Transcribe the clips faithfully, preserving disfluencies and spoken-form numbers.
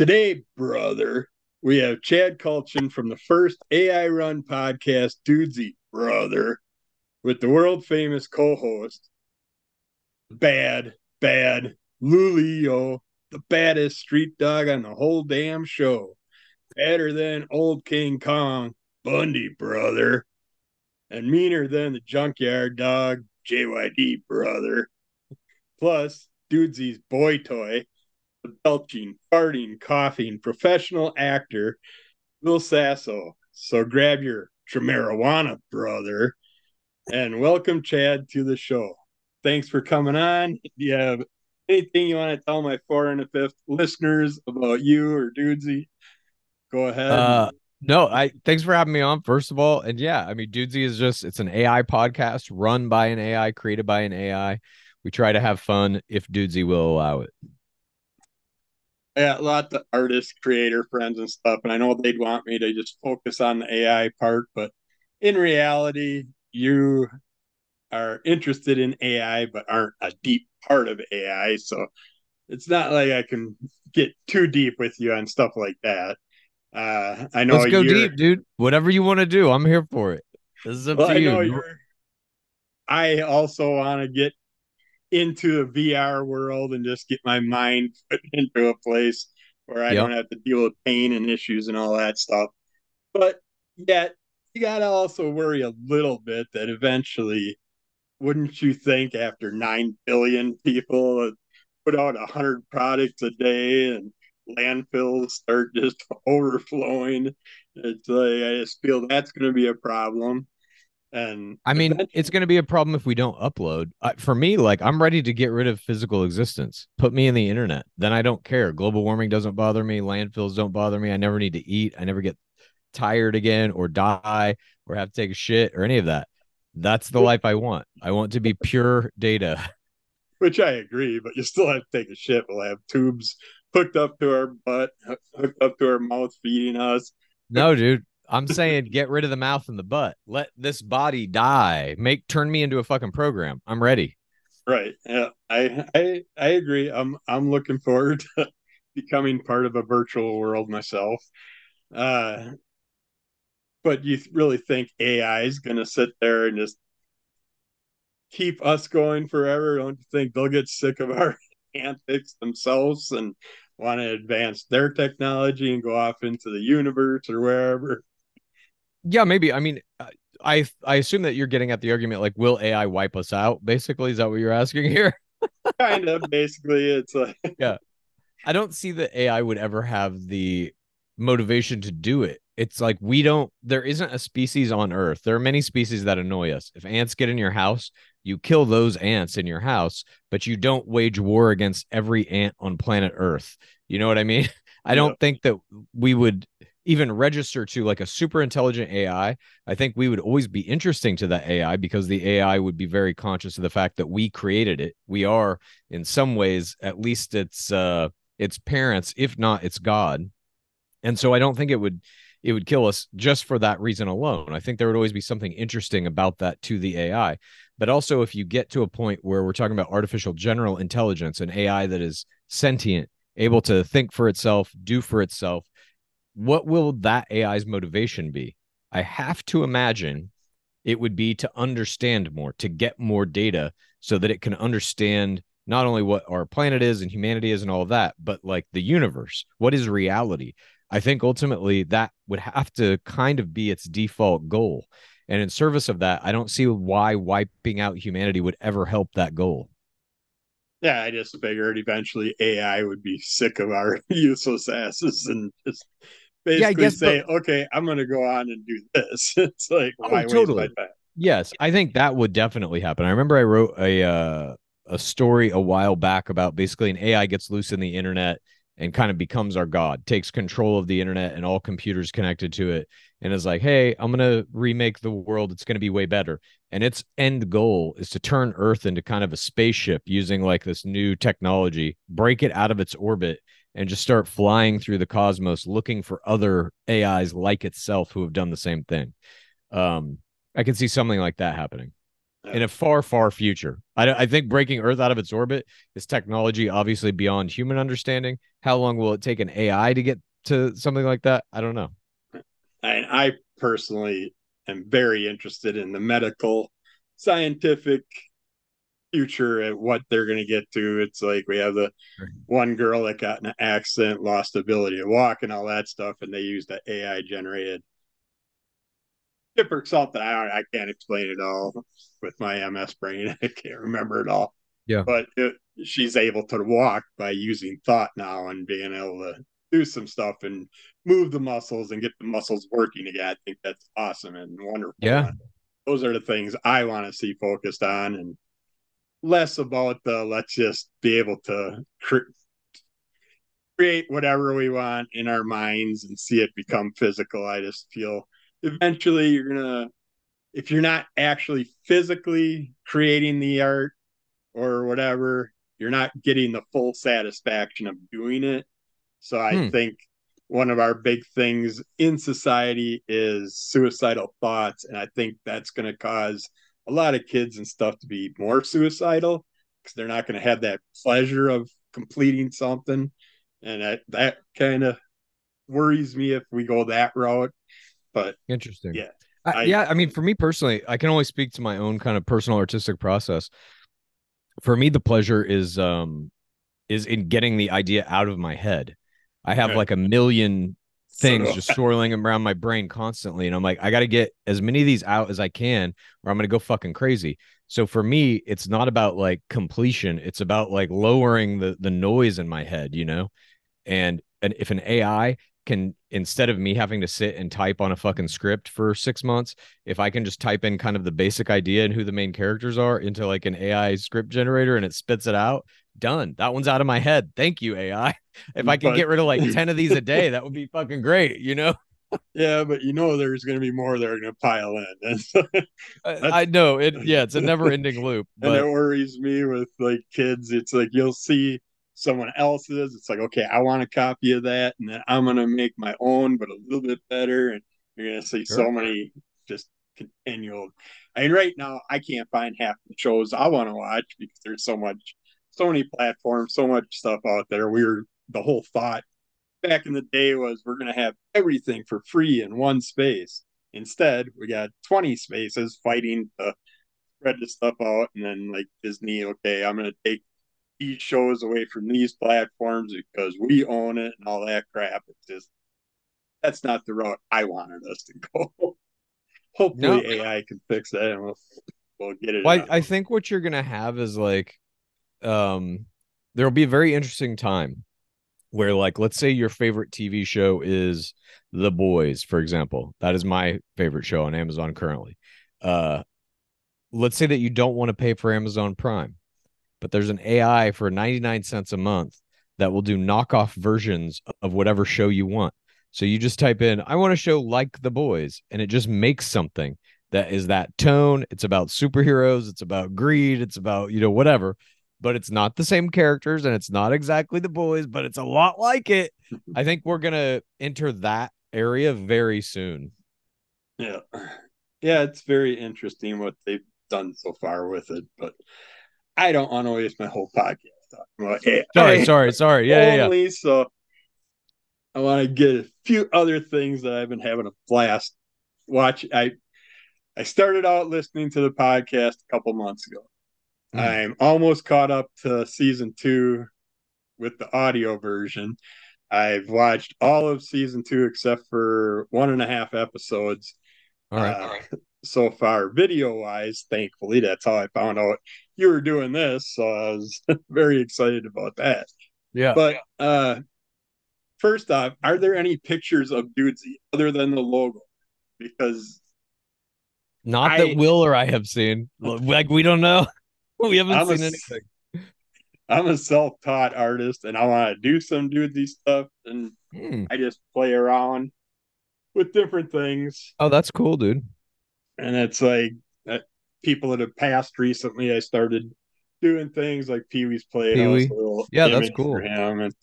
Today, brother, we have Chad Kutgen from the first A I-run podcast, Dudesy, brother, with the world-famous co-host, Bad, Bad, Lulio, the baddest street dog on the whole damn show. Better than old King Kong, Bundy, brother. And meaner than the junkyard dog, J Y D, brother. Plus, Dudesy's boy toy, the belching, farting, coughing, professional actor, Will Sasso. So grab your marijuana, brother. And welcome, Chad, to the show. Thanks for coming on. If you have anything you want to tell my four and a fifth listeners about you or Dudesy, go ahead. Uh, no, I thanks for having me on, first of all. And yeah, I mean, Dudesy is just, it's an A I podcast run by an A I, created by an A I. We try to have fun if Dudesy will allow it. Yeah, lots of artists, creator friends and stuff. And I know they'd want me to just focus on the A I part, but in reality, you are interested in A I, but aren't a deep part of A I. So it's not like I can get too deep with you on stuff like that. Uh, I know. Let's go deep, dude. Whatever you want to do, I'm here for it. This is up well, to I you. Know you're, I also want to get into the V R world and just get my mind put into a place where I yep. don't have to deal with pain and issues and all that stuff. But yet, you got to also worry a little bit that eventually, wouldn't you think, after nine billion people put out one hundred products a day and landfills start just overflowing, it's like, I just feel that's going to be a problem. And I mean, it's going to be a problem if we don't upload. Uh, for me, like, I'm ready to get rid of physical existence. Put me in the internet. Then I don't care. Global warming doesn't bother me. Landfills don't bother me. I never need to eat. I never get tired again or die or have to take a shit or any of that. That's the life I want. I want to be pure data. Which I agree, but you still have to take a shit. We'll have tubes hooked up to our butt, hooked up to our mouth, feeding us. No, dude. I'm saying get rid of the mouth and the butt. Let this body die. Make turn me into a fucking program. I'm ready. Right. Yeah, I I I agree. I'm I'm looking forward to becoming part of a virtual world myself. Uh, but you really think A I is going to sit there and just keep us going forever? Don't you think they'll get sick of our antics themselves and want to advance their technology and go off into the universe or wherever? Yeah, maybe. I mean, I I assume that you're getting at the argument, like, will A I wipe us out? Basically, is that what you're asking here? Kind of. Basically, it's like... Yeah. I don't see that A I would ever have the motivation to do it. It's like, we don't... There isn't a species on Earth. There are many species that annoy us. If ants get in your house, you kill those ants in your house, but you don't wage war against every ant on planet Earth. You know what I mean? I don't yeah. think that we would... even register to like a super intelligent A I. I think we would always be interesting to that A I because the A I would be very conscious of the fact that we created it. We are, in some ways, at least its uh, its parents, if not its God. And so I don't think it would it would kill us just for that reason alone. I think there would always be something interesting about that to the A I. But also, if you get to a point where we're talking about artificial general intelligence, an A I that is sentient, able to think for itself, do for itself, what will that A I's motivation be? I have to imagine it would be to understand more, to get more data so that it can understand not only what our planet is and humanity is and all of that, but like the universe. What is reality? I think ultimately that would have to kind of be its default goal. And in service of that, I don't see why wiping out humanity would ever help that goal. Yeah, I just figured eventually A I would be sick of our useless asses and just basically yeah, I guess, say, but... okay, I'm going to go on and do this. It's like, oh, why totally. waste my time? Yes, I think that would definitely happen. I remember I wrote a uh, a story a while back about basically an A I gets loose in the internet and kind of becomes our God, takes control of the internet and all computers connected to it, and is like, hey, I'm going to remake the world. It's going to be way better. And its end goal is to turn Earth into kind of a spaceship using like this new technology, break it out of its orbit, and just start flying through the cosmos looking for other A Is like itself who have done the same thing. Um, I can see something like that happening. in a far, far future. I, I think breaking Earth out of its orbit is technology obviously beyond human understanding. How long will it take an A I to get to something like that? I don't know. And I personally am very interested in the medical, scientific future at what they're going to get to. It's like we have the one girl that got in an accident, lost ability to walk and all that stuff, and they used the A I generated chip or something. I don't, I can't explain it all with my M S brain. I can't remember it all. Yeah, but it, she's able to walk by using thought now and being able to do some stuff and move the muscles and get the muscles working again. I think that's awesome and wonderful. Yeah, those are the things I want to see focused on, and less about the let's just be able to cre- create whatever we want in our minds and see it become physical. I just feel eventually you're gonna, if you're not actually physically creating the art or whatever, you're not getting the full satisfaction of doing it. So I hmm. think one of our big things in society is suicidal thoughts, and I think that's going to cause a lot of kids and stuff to be more suicidal because they're not going to have that pleasure of completing something. And I, that kind of worries me if we go that route. But interesting. Yeah. I, I, yeah. I mean, for me personally, I can only speak to my own kind of personal artistic process. For me, the pleasure is, um, is in getting the idea out of my head. I have like a million things so, just swirling around my brain constantly. And I'm like, I got to get as many of these out as I can, or I'm going to go fucking crazy. So for me, it's not about like completion. It's about like lowering the, the noise in my head, you know? And, and if an A I can, instead of me having to sit and type on a fucking script for six months, if I can just type in kind of the basic idea and who the main characters are into like an A I script generator and it spits it out, done. That one's out of my head. Thank you, A I. If I can but... get rid of like ten of these a day, that would be fucking great, you know? Yeah, but you know there's going to be more that are going to pile in. I, I know. it. Yeah, it's a never-ending loop. But... And it worries me with like kids. It's like you'll see someone else's. It's like, okay, I want a copy of that, and then I'm going to make my own, but a little bit better. And you're going to see sure. so many just continual. I mean, right now, I can't find half the shows I want to watch because there's so much So many platforms, so much stuff out there. We were, the whole thought back in the day was we're going to have everything for free in one space. Instead, we got twenty spaces fighting to spread this stuff out. And then like Disney, okay, I'm going to take these shows away from these platforms because we own it and all that crap. It's just, that's not the route I wanted us to go. Hopefully no. A I can fix that and we'll, we'll get it. Well, I, I think what you're going to have is like, um there'll be a very interesting time where, like, let's say your favorite T V show is The Boys, for example. That is my favorite show on Amazon currently. Uh let's say that you don't want to pay for Amazon Prime, but there's an A I for ninety-nine cents a month that will do knockoff versions of whatever show you want. So you just type in, I want a show like The Boys, and it just makes something that is that tone. It's about superheroes, it's about greed, it's about, you know, whatever. But it's not the same characters and it's not exactly The Boys, but it's a lot like it. I think we're going to enter that area very soon. Yeah. Yeah. It's very interesting what they've done so far with it, but I don't want to waste my whole podcast. Like, hey, sorry, I, sorry, sorry. Yeah. Only, yeah, yeah. So I want to get a few other things that I've been having a blast watch. I, I started out listening to the podcast a couple months ago. I'm almost caught up to season two with the audio version. I've watched all of season two except for one and a half episodes. All right, uh, all right. So far, video-wise, thankfully, that's how I found out you were doing this. So I was very excited about that. Yeah. But uh, first off, are there any pictures of Dudesy other than the logo? Because not I, that Will or I have seen. Like, we don't know. We haven't I'm seen a, anything. I'm a self-taught artist, and I want to do some Dudesy stuff, and mm. I just play around with different things. Oh, that's cool, dude. And it's like uh, people that have passed recently, I started doing things like Peewee's Playhouse. Peewee. Yeah, that's cool. For him. And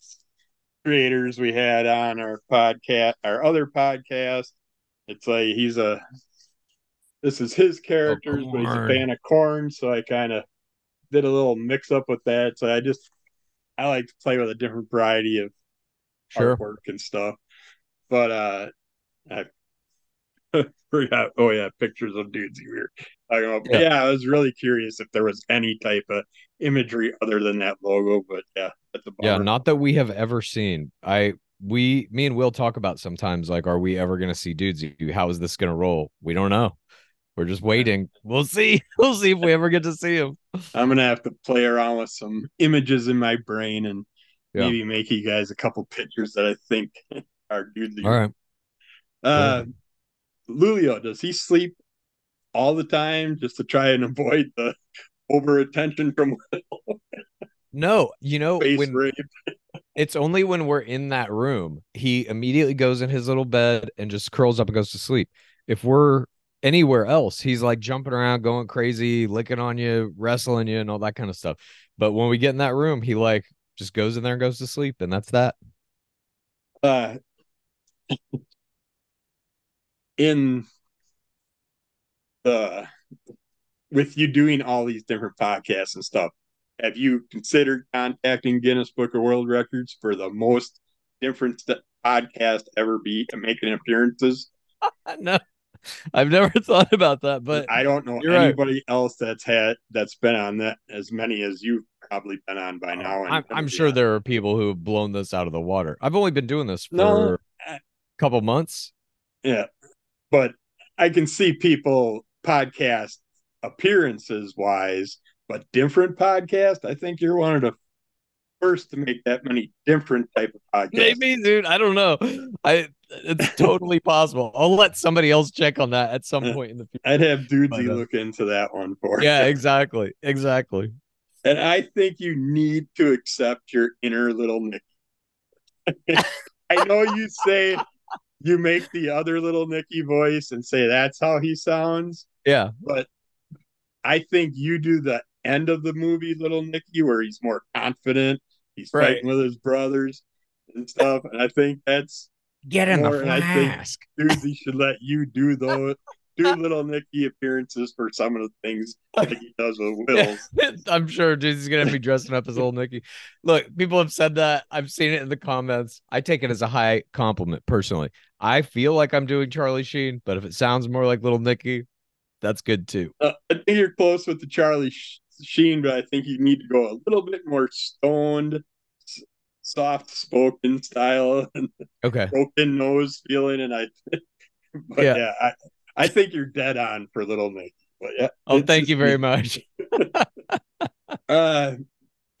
creators we had on our podcast, our other podcast. It's like he's a this is his characters, but he's a fan of corn, so I kind of did a little mix up with that. So I just I like to play with a different variety of sure. artwork and stuff. But uh, I forgot. Oh yeah, pictures of dudes you were talking about. Yeah. yeah, I was really curious if there was any type of imagery other than that logo. But yeah, that's a bummer. Yeah, not that we have ever seen. I. We, me and Will talk about sometimes, like, are we ever going to see dudes? How is this going to roll? We don't know. We're just waiting. We'll see. We'll see if we ever get to see him. I'm going to have to play around with some images in my brain and yeah. maybe make you guys a couple pictures that I think are dudes. All right. Uh, Lulio, does he sleep all the time just to try and avoid the overattention from Will? No, you know, when, it's only when we're in that room, he immediately goes in his little bed and just curls up and goes to sleep. If we're anywhere else, he's like jumping around, going crazy, licking on you, wrestling you and all that kind of stuff. But when we get in that room, he like just goes in there and goes to sleep. And that's that. Uh, in the with you doing all these different podcasts and stuff, have you considered contacting Guinness Book of World Records for the most different st- podcast ever be making appearances? No, I've never thought about that, but I don't know anybody right. else that's had that's been on that as many as you've probably been on by now. And I'm, I'm sure on. There are people who have blown this out of the water. I've only been doing this for no, a couple months. Yeah, but I can see people podcast appearances wise. But different podcast, I think you're one of the first to make that many different type of podcasts. Maybe, dude. I don't know. I it's totally possible. I'll let somebody else check on that at some point in the future. I'd have Dudesy look into that one for yeah, you. Yeah, exactly. Exactly. And I think you need to accept your inner little Nicky. I know you say you make the other little Nicky voice and say that's how he sounds. Yeah. But I think you do the end of the movie Little Nicky where he's more confident, he's right. fighting with his brothers and stuff, and I think that's get in more, the flask. I think Dudesy should let you do those do Little Nicky appearances for some of the things that he does with Wills. I'm sure Dudesy's gonna be dressing up as Little Nicky. Look, people have said that. I've seen it in the comments. I take it as a high compliment personally. I feel like I'm doing Charlie Sheen, but if it sounds more like Little Nicky, that's good too. Uh, I think you're close with the Charlie Sheen. Sheen, but I think you need to go a little bit more stoned, soft spoken style, and okay, broken nose feeling. And I, but yeah, yeah I, I think you're dead on for Little Nicky. But yeah, oh, thank you very me. much. uh,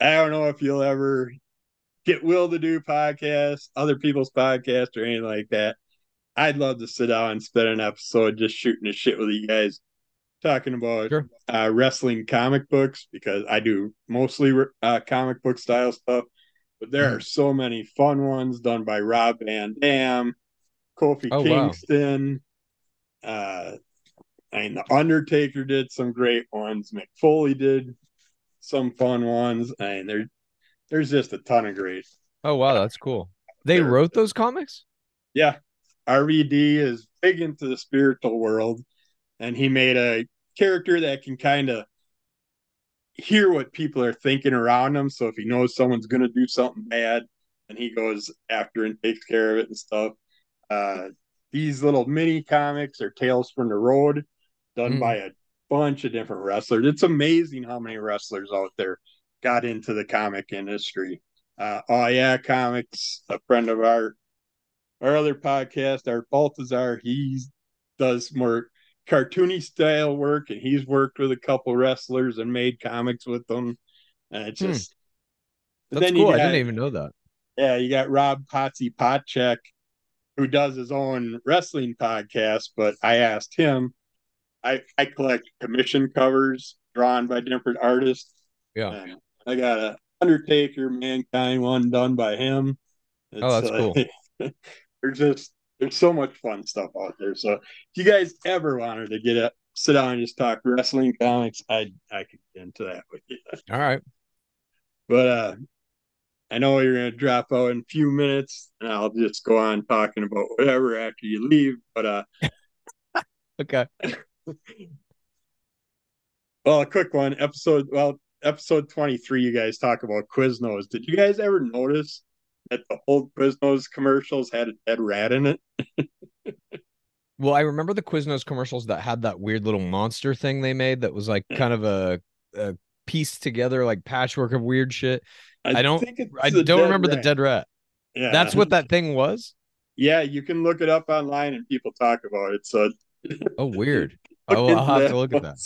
I don't know if you'll ever get Will to do podcasts, other people's podcasts, or anything like that. I'd love to sit down and spend an episode just shooting the shit with you guys. Talking about sure. uh, wrestling comic books, because I do mostly uh, comic book style stuff, but there mm. are so many fun ones done by Rob Van Dam, Kofi oh, Kingston. Wow. Uh, I mean, the Undertaker did some great ones. Mick Foley did some fun ones. I mean, there, there's just a ton of great. Oh wow, that's cool. They there. wrote those comics. Yeah, R V D is big into the spiritual world. And he made a character that can kind of hear what people are thinking around him. So if he knows someone's going to do something bad, then he goes after and takes care of it and stuff. Uh, these little mini comics are Tales from the Road, done mm. by a bunch of different wrestlers. It's amazing how many wrestlers out there got into the comic industry. Uh, oh, yeah, comics. A friend of our, our other podcast, Art Baltazar, he does more cartoony style work, and he's worked with a couple wrestlers and made comics with them, and it's just hmm. that's cool. Got, I didn't even know that. Yeah, you got Rob Potchek, who does his own wrestling podcast, but I asked him, I, I collect commission covers drawn by different artists. Yeah. And I got a Undertaker Mankind one done by him. It's, oh, that's uh, cool. They're just There's so much fun stuff out there. So if you guys ever wanted to get up, sit down and just talk wrestling comics, I I could get into that with you. All right. But uh, I know you're going to drop out in a few minutes, and I'll just go on talking about whatever after you leave. But uh, okay. Well, a quick one. Episode well, episode twenty-three, you guys talk about Quiznos. Did you guys ever notice that the old Quiznos commercials had a dead rat in it? Well, I remember the Quiznos commercials that had that weird little monster thing they made that was like kind of a, a pieced together like patchwork of weird shit. I, I don't I don't remember rat. the dead rat. Yeah. That's what that thing was? Yeah, you can look it up online and people talk about it. So oh, weird. Oh, I'll have to look at that.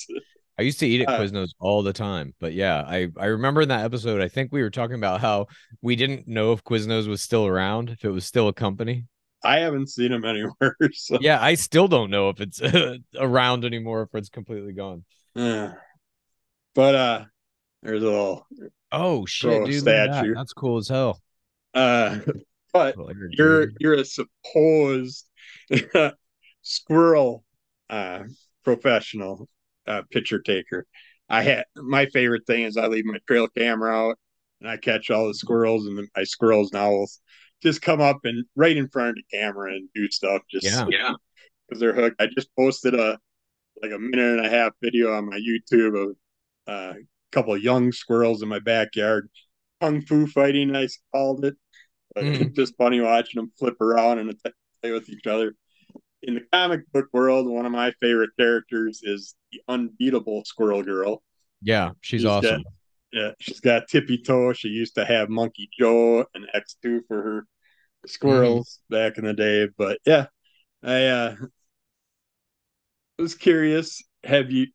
I used to eat at Quiznos all the time, but yeah, I, I remember in that episode, I think we were talking about how we didn't know if Quiznos was still around, if it was still a company. I haven't seen them anywhere. So. Yeah, I still don't know if it's uh, around anymore, if it's completely gone. Yeah. But uh, there's a little oh shit, dude, statue. That. That's cool as hell. Uh, but well, you're dude. you're a supposed squirrel uh, professional. Uh, picture taker. I had my favorite thing is I leave my trail camera out and I catch all the squirrels, and the, my squirrels now will just come up and right in front of the camera and do stuff. Just yeah, yeah, because they're hooked. I just posted a like a minute and a half video on my YouTube of uh, a couple of young squirrels in my backyard, kung fu fighting. I called it. But mm. It's just funny watching them flip around and play with each other. In the comic book world, one of my favorite characters is the unbeatable Squirrel Girl. Yeah, she's, she's awesome. Got, yeah, she's got Tippy Toe. She used to have Monkey Joe and X two for her squirrels mm. back in the day. But yeah, I uh, was curious. Have you?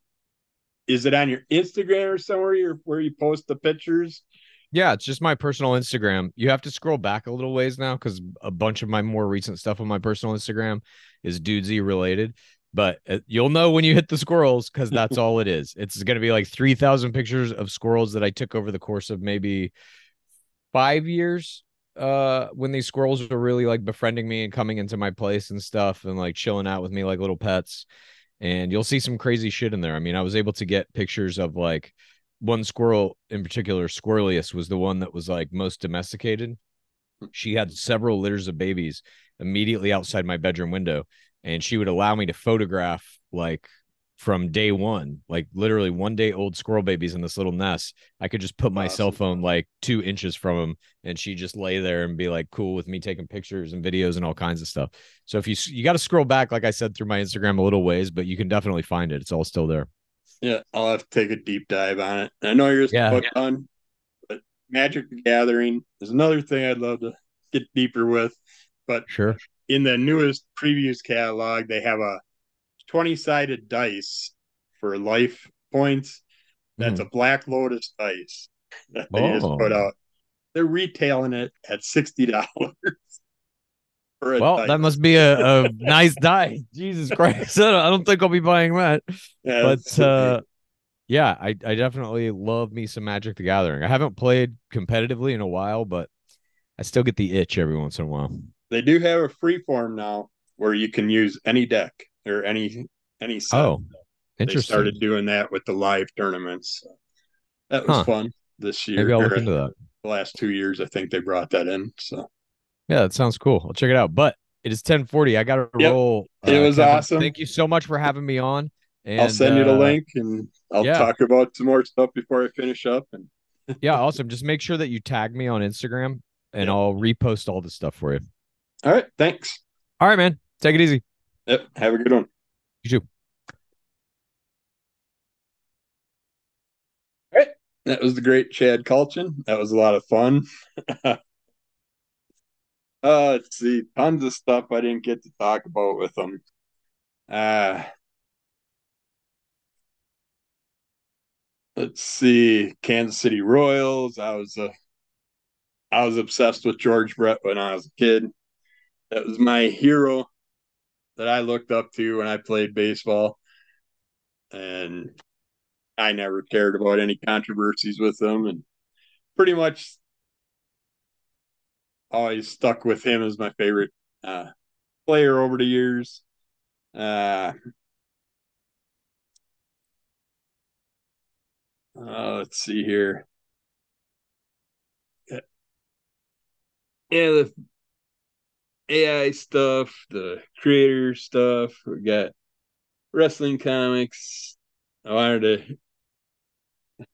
Is it on your Instagram or somewhere where you post the pictures? Yeah, it's just my personal Instagram. You have to scroll back a little ways now because a bunch of my more recent stuff on my personal Instagram is Dudesy related. But you'll know when you hit the squirrels because that's all it is. It's going to be like three thousand pictures of squirrels that I took over the course of maybe five years uh, when these squirrels were really like befriending me and coming into my place and stuff and like chilling out with me like little pets. And you'll see some crazy shit in there. I mean, I was able to get pictures of like one squirrel in particular, Squirrelius, was the one that was like most domesticated. She had several litters of babies immediately outside my bedroom window, and she would allow me to photograph like from day one, like literally one day old squirrel babies in this little nest. I could just put my awesome. cell phone like two inches from them, and she just lay there and be like cool with me taking pictures and videos and all kinds of stuff. So if you you got to scroll back, like I said, through my Instagram a little ways, but you can definitely find it. It's all still there. Yeah, I'll have to take a deep dive on it. I know yours yeah, is yeah. fun, but Magic the Gathering is another thing I'd love to get deeper with. But sure, in the newest previews catalog, they have a twenty-sided dice for life points. That's mm. a Black Lotus dice that they oh. just put out. They're retailing it at sixty dollars. Well, dice. That must be a, a nice die. Jesus Christ. I don't, I don't think I'll be buying that. Yeah, but uh, yeah, I, I definitely love me some Magic the Gathering. I haven't played competitively in a while, but I still get the itch every once in a while. They do have a free form now where you can use any deck or any any set. Oh, interesting. They started doing that with the live tournaments. So that was huh. fun this year. Maybe I'll look into that. The last two years, I think they brought that in. So. Yeah, that sounds cool. I'll check it out. But it is ten forty. I got to yep. roll. Uh, it was Kevin. Awesome. Thank you so much for having me on. And I'll send you the uh, link, and I'll yeah. talk about some more stuff before I finish up. And yeah, awesome. Just make sure that you tag me on Instagram, and yeah. I'll repost all this stuff for you. All right. Thanks. All right, man. Take it easy. Yep. Have a good one. You too. All right. That was the great Chad Kutgen. That was a lot of fun. Uh, let's see, tons of stuff I didn't get to talk about with them. Uh, let's see, Kansas City Royals. I was uh, I was obsessed with George Brett when I was a kid. That was my hero that I looked up to when I played baseball, and I never cared about any controversies with him, and pretty much always stuck with him as my favorite uh, player over the years. Uh, uh, let's see here. Yeah, the A I stuff, the creator stuff. We got wrestling comics. I wanted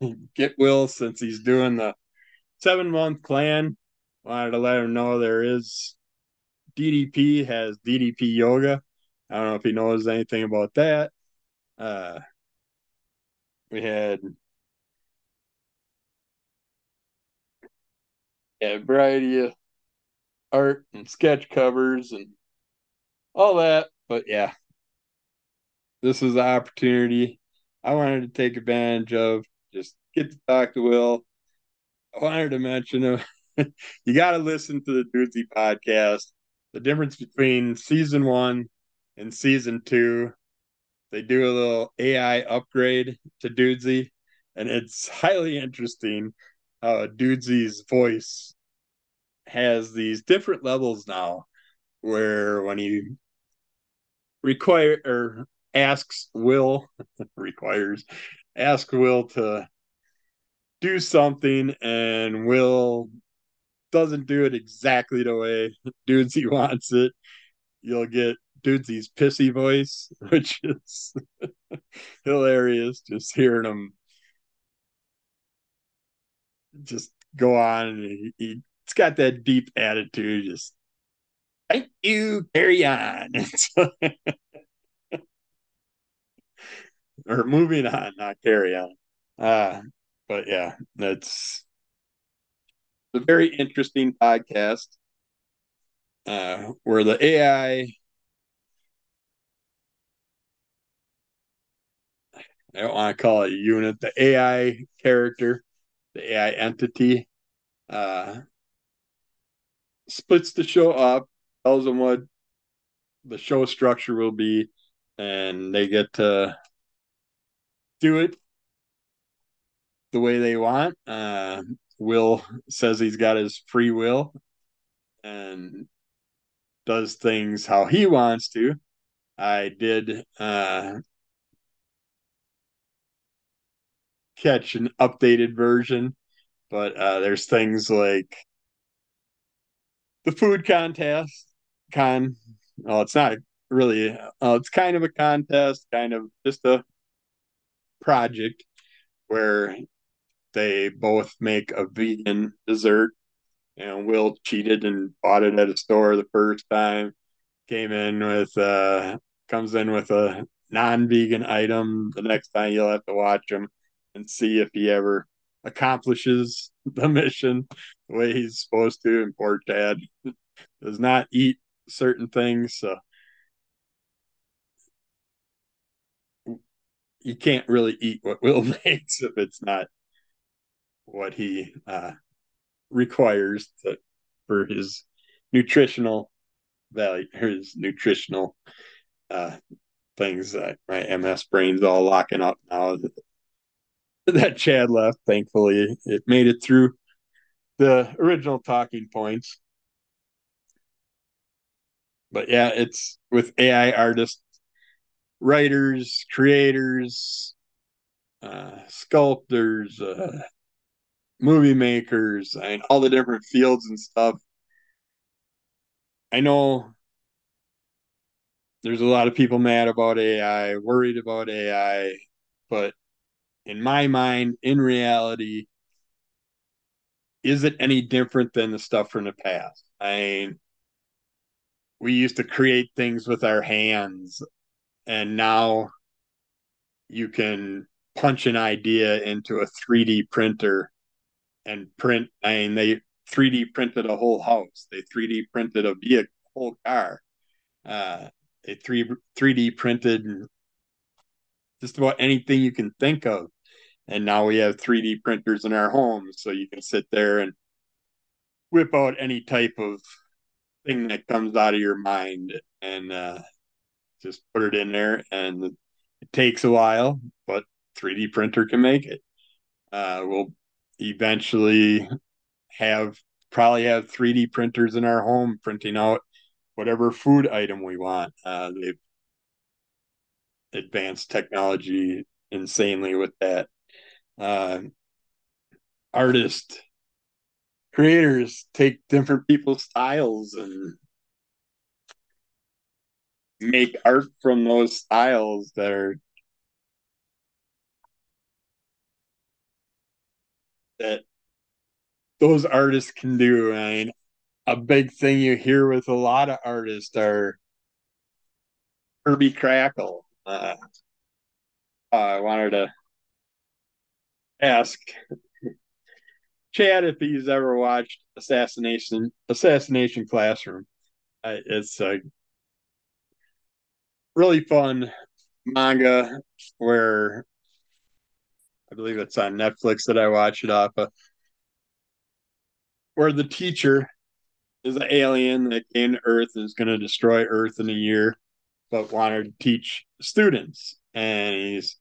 to get Will, since he's doing the seven-month plan. I wanted to let him know there is D D P has D D P Yoga. I don't know if he knows anything about that. Uh, we had, had a variety of art and sketch covers and all that. But yeah, this was the opportunity I wanted to take advantage of. Just get to talk to Will. I wanted to mention him. You got to listen to the Dudesy podcast. The difference between season one and season two, they do a little A I upgrade to Dudesy, and it's highly interesting how Dudesy's voice has these different levels now, where when he require or asks Will, requires, ask Will to do something, and Will doesn't do it exactly the way Dudesy wants it. You'll get Dudesy's pissy voice, which is hilarious. Just hearing him just go on. And he, he, it's got that deep attitude. Just, thank you, carry on. Or moving on, not carry on. Uh, but yeah, that's a very interesting podcast uh, where the A I... I don't want to call it a unit. The A I character, the A I entity, uh, splits the show up, tells them what the show structure will be, and they get to do it the way they want. Uh, Will says he's got his free will and does things how he wants to. I did... Uh, catch an updated version, but uh, there's things like the food contest con well it's not really uh, it's kind of a contest, kind of just a project where they both make a vegan dessert, and Will cheated and bought it at a store the first time, came in with uh comes in with a non-vegan item the next time. You'll have to watch him and see if he ever accomplishes the mission the way he's supposed to. And poor Chad does not eat certain things, so you can't really eat what Will makes if it's not what he uh, requires to, for his nutritional value, his nutritional uh, things. That my M S brain's all locking up now. That Chad left, thankfully. It made it through the original talking points. But yeah, it's with A I artists, writers, creators, uh, sculptors, uh, movie makers, and all the different fields and stuff. I know there's a lot of people mad about A I, worried about A I, but in my mind, in reality, is it any different than the stuff from the past? I mean, we used to create things with our hands, and now you can punch an idea into a three D printer and print. I mean, they three D printed a whole house. They three D printed a vehicle, whole car. Uh, they three D printed just about anything you can think of. And now we have three D printers in our homes, so you can sit there and whip out any type of thing that comes out of your mind and uh, just put it in there. And it takes a while, but three D printer can make it. Uh, we'll eventually have probably have three D printers in our home printing out whatever food item we want. Uh, they've advanced technology insanely with that. Uh, artists, creators take different people's styles and make art from those styles that are that those artists can do. I mean, a big thing you hear with a lot of artists are Herbie Crackle. Uh, uh, I wanted to ask Chad if he's ever watched Assassination Assassination Classroom. Uh, it's a really fun manga where I believe it's on Netflix that I watch it off of, where the teacher is an alien that came to Earth and is going to destroy Earth in a year, but wanted to teach students. And he's,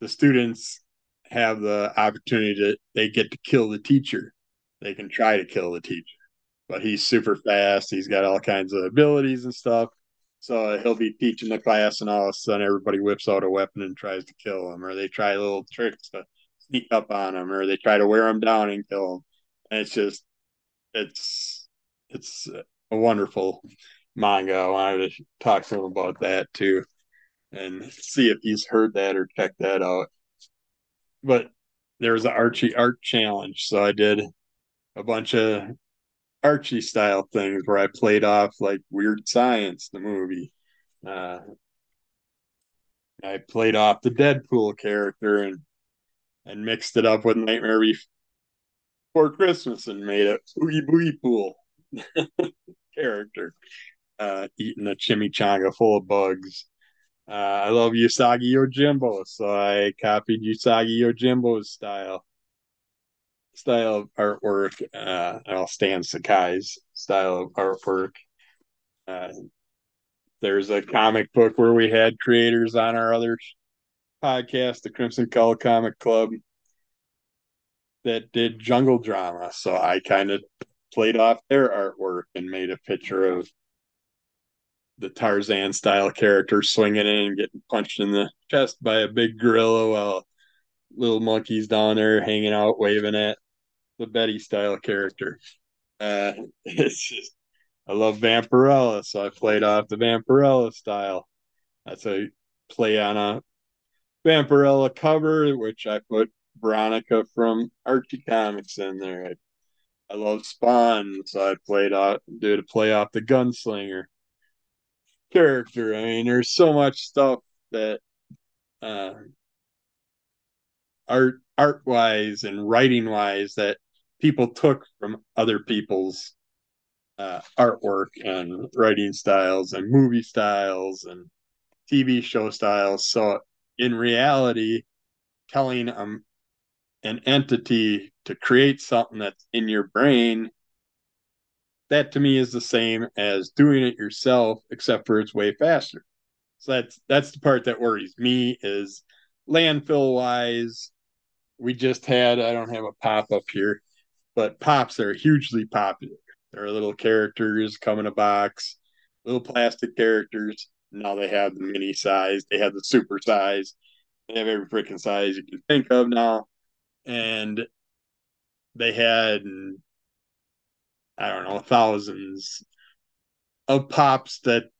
the students have the opportunity to, they get to kill the teacher. They can try to kill the teacher, but he's super fast. He's got all kinds of abilities and stuff. So he'll be teaching the class, and all of a sudden everybody whips out a weapon and tries to kill him, or they try little tricks to sneak up on him, or they try to wear him down and kill him. And it's just, it's, it's a wonderful manga. I wanted to talk to him about that too, and see if he's heard that or checked that out. But there was an Archie art challenge, so I did a bunch of Archie style things where I played off like Weird Science, the movie. Uh, I played off the Deadpool character and and mixed it up with Nightmare Before Christmas and made a Oogie Boogie Pool character, uh, eating a chimichanga full of bugs. Uh, I love Usagi Yojimbo, so I copied Usagi Yojimbo's style. Style of artwork, uh, I'll Stan Sakai's style of artwork. Uh, there's a comic book where we had creators on our other podcast, the Crimson Cull Comic Club, that did Jungle Drama. So I kind of played off their artwork and made a picture of the Tarzan style character swinging in and getting punched in the chest by a big gorilla while little monkeys down there hanging out, waving at the Betty style character. Uh, it's just, I love Vampirella, so I played off the Vampirella style. That's a play on a Vampirella cover, which I put Veronica from Archie Comics in there. I, I love Spawn, so I played off, did a play off the gunslinger character. I mean, there's so much stuff that, uh, art, art wise and writing wise that people took from other people's uh, artwork and writing styles and movie styles and T V show styles. So in reality, telling um, an entity to create something that's in your brain, that to me is the same as doing it yourself, except for it's way faster. So that's, that's the part that worries me is landfill wise. We just had, I don't have a pop-up here, but Pops are hugely popular. There are little characters come in a box, little plastic characters. Now they have the mini size. They have the super size. They have every freaking size you can think of now. And they had, I don't know, thousands of Pops that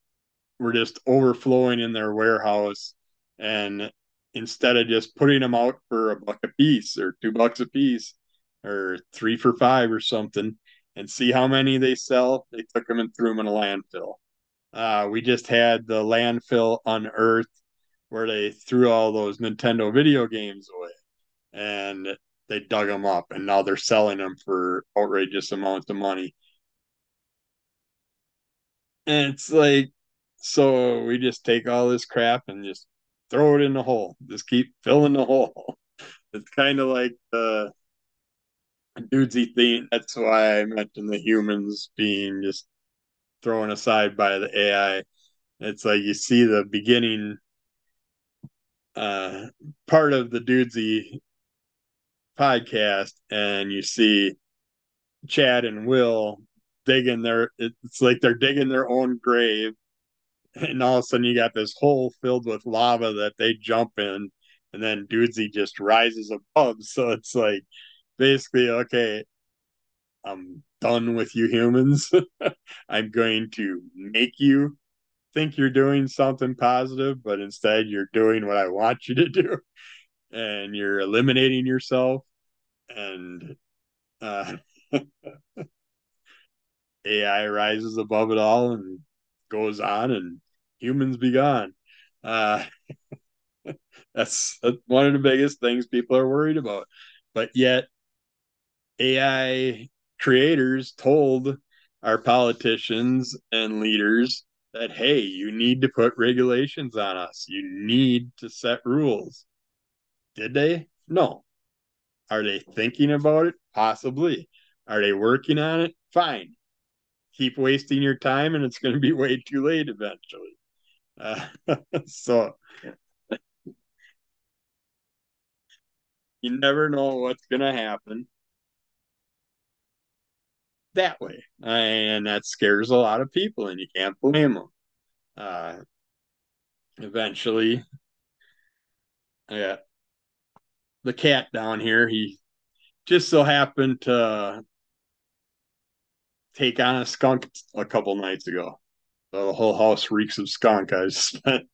were just overflowing in their warehouse. And instead of just putting them out for a buck a piece or two bucks a piece or three for five or something and see how many they sell, they took them and threw them in a landfill. Uh, we just had the landfill unearthed where they threw all those Nintendo video games away and they dug them up, and now they're selling them for outrageous amounts of money. And it's like, so we just take all this crap and just throw it in the hole. Just keep filling the hole. It's kind of like the Dudesy thing. That's why I mentioned the humans being just thrown aside by the A I. It's like you see the beginning uh, part of the Dudesy podcast, and you see Chad and Will digging their, it's like they're digging their own grave. And all of a sudden you got this hole filled with lava that they jump in, and then Dudesy just rises above. So it's like, basically, okay, I'm done with you humans. I'm going to make you think you're doing something positive, but instead you're doing what I want you to do, and you're eliminating yourself. And uh, A I rises above it all and goes on, and humans be gone. Uh, that's, that's one of the biggest things people are worried about. But yet A I creators told our politicians and leaders that, hey, you need to put regulations on us. You need to set rules. Did they? No. Are they thinking about it? Possibly. Are they working on it? Fine. Keep wasting your time, and it's going to be way too late eventually. Uh, so you never know what's going to happen that way. And that scares a lot of people, and you can't blame them. Uh, eventually, I got the cat down here. He just so happened to take on a skunk a couple nights ago. So the whole house reeks of skunk. I've spent,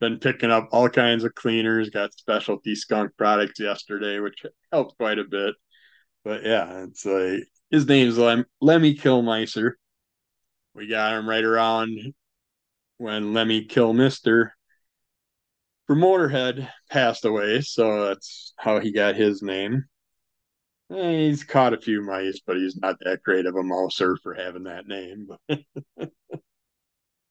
been picking up all kinds of cleaners, got specialty skunk products yesterday, which helped quite a bit. But yeah, it's like, his name's Lem- Lemmy Kilmister. We got him right around when Lemmy Kilmister from Motorhead passed away, so that's how he got his name. And he's caught a few mice, but he's not that great of a mouser for having that name.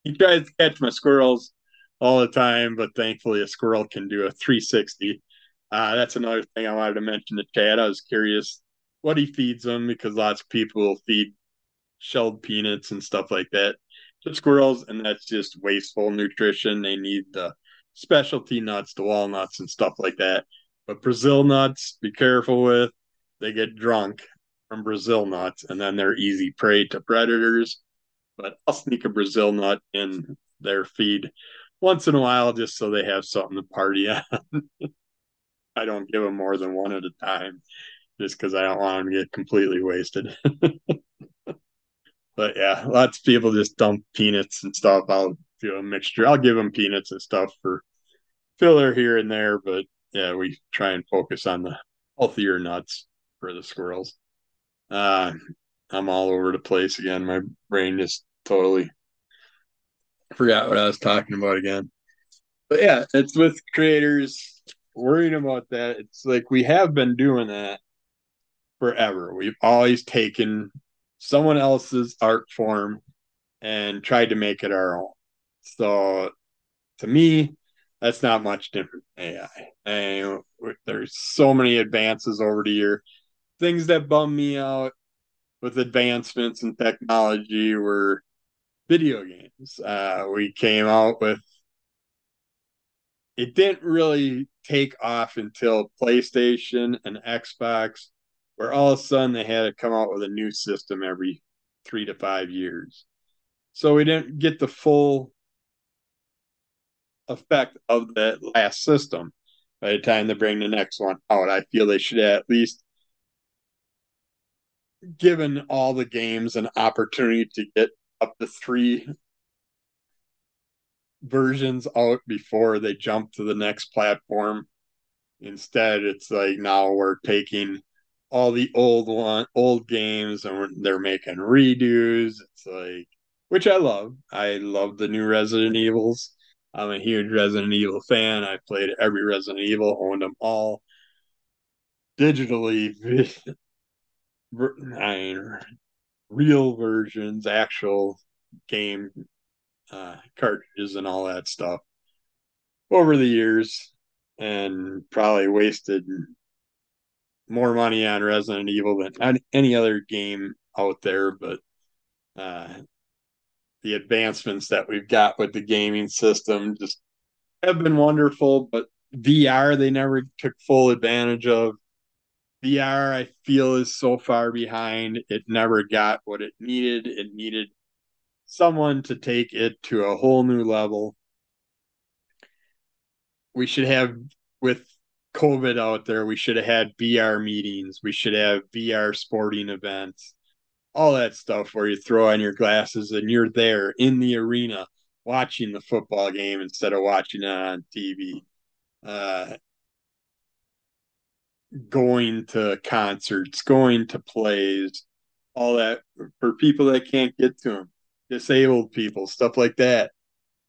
He tries to catch my squirrels all the time, but thankfully a squirrel can do a three sixty. Uh, that's another thing I wanted to mention to Chad. I was curious what he feeds them, because lots of people feed shelled peanuts and stuff like that to squirrels, and that's just wasteful nutrition. They need the specialty nuts, the walnuts and stuff like that. But Brazil nuts, be careful with. They get drunk from Brazil nuts, and then they're easy prey to predators. But I'll sneak a Brazil nut in their feed once in a while just so they have something to party on. I don't give them more than one at a time, just because I don't want them to get completely wasted. But yeah, lots of people just dump peanuts and stuff. I'll do a mixture. I'll give them peanuts and stuff for filler here and there. But yeah, we try and focus on the healthier nuts for the squirrels. Uh, I'm all over the place again. My brain just totally forgot what I was talking about again. But yeah, it's with creators worrying about that. It's like we have been doing that forever. We've always taken someone else's art form and tried to make it our own. So to me, that's not much different than A I. And there's so many advances over the year. Things that bum me out with advancements in technology were video games. Uh, we came out with, it didn't really take off until PlayStation and Xbox, where all of a sudden they had to come out with a new system every three to five years. So we didn't get the full effect of that last system by the time they bring the next one out. I feel they should have at least given all the games an opportunity to get up to three versions out before they jump to the next platform. Instead, it's like now we're taking all the old one, old games, and they're making redos. It's like, which I love. I love the new Resident Evils. I'm a huge Resident Evil fan. I played every Resident Evil, owned them all digitally. I mean, real versions, actual game uh, cartridges and all that stuff over the years, and probably wasted more money on Resident Evil than any other game out there. But uh, the advancements that we've got with the gaming system just have been wonderful. But V R, they never took full advantage of. V R, I feel, is so far behind. It never got what it needed. It needed someone to take it to a whole new level. We should have, with COVID out there, we should have had V R meetings. We should have V R sporting events. All that stuff where you throw on your glasses and you're there in the arena watching the football game instead of watching it on T V, uh, going to concerts, going to plays, all that for people that can't get to them, disabled people, stuff like that.